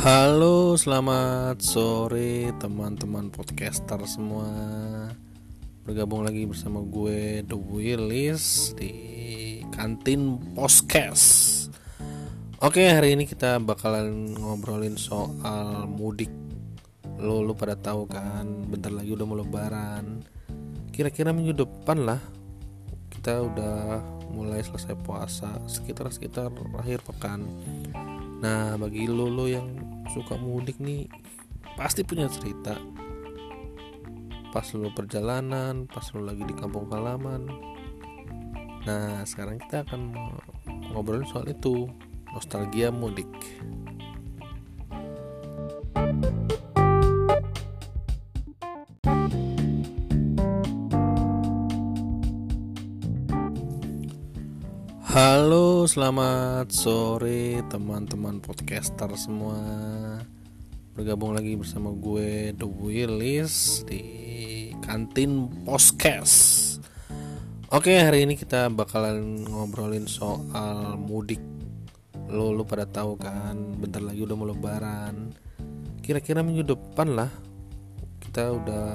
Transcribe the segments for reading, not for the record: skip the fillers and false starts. Halo, selamat sore teman-teman podcaster semua. Bergabung lagi bersama gue The Willis di Kantin Podcast. Oke, hari ini kita bakalan ngobrolin soal mudik. Lo pada tahu kan, bentar lagi udah mau lebaran. Kira-kira minggu depan lah kita udah mulai selesai puasa, sekitar akhir pekan. Nah, bagi lo yang suka mudik nih, pasti punya cerita. Pas lo perjalanan, pas lo lagi di kampung halaman. Nah, sekarang kita akan ngobrolin soal itu, nostalgia mudik. Halo, selamat sore teman-teman podcaster semua. Bergabung lagi bersama gue The Willis di Kantin Podcast. Oke, hari ini kita bakalan ngobrolin soal mudik. Lo pada tahu kan, bentar lagi udah mau lebaran. Kira-kira minggu depan lah kita udah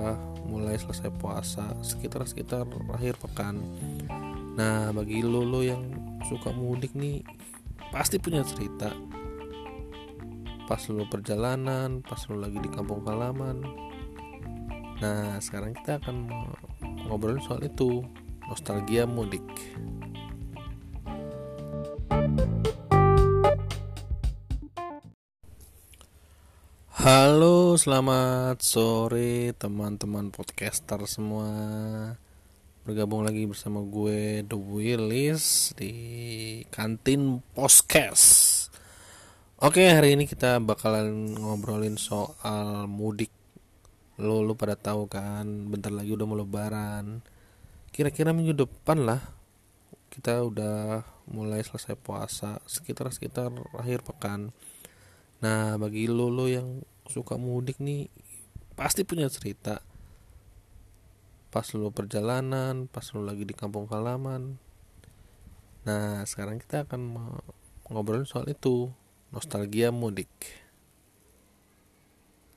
mulai selesai puasa, sekitar akhir pekan. Nah, bagi lo yang suka mudik nih, pasti punya cerita. Pas lo perjalanan, pas lo lagi di kampung halaman. Nah, sekarang kita akan ngobrolin soal itu, nostalgia mudik. Halo, selamat sore teman-teman podcaster semua. Bergabung lagi bersama gue The Willis di Kantin Podcast. Oke, hari ini kita bakalan ngobrolin soal mudik. Lo pada tahu kan, bentar lagi udah mau lebaran. Kira-kira minggu depan lah kita udah mulai selesai puasa, sekitar akhir pekan. Nah, bagi lo yang suka mudik nih, pasti punya cerita. Pas lo perjalanan, pas lo lagi di kampung halaman. Nah, sekarang kita akan ngobrolin soal itu, nostalgia mudik.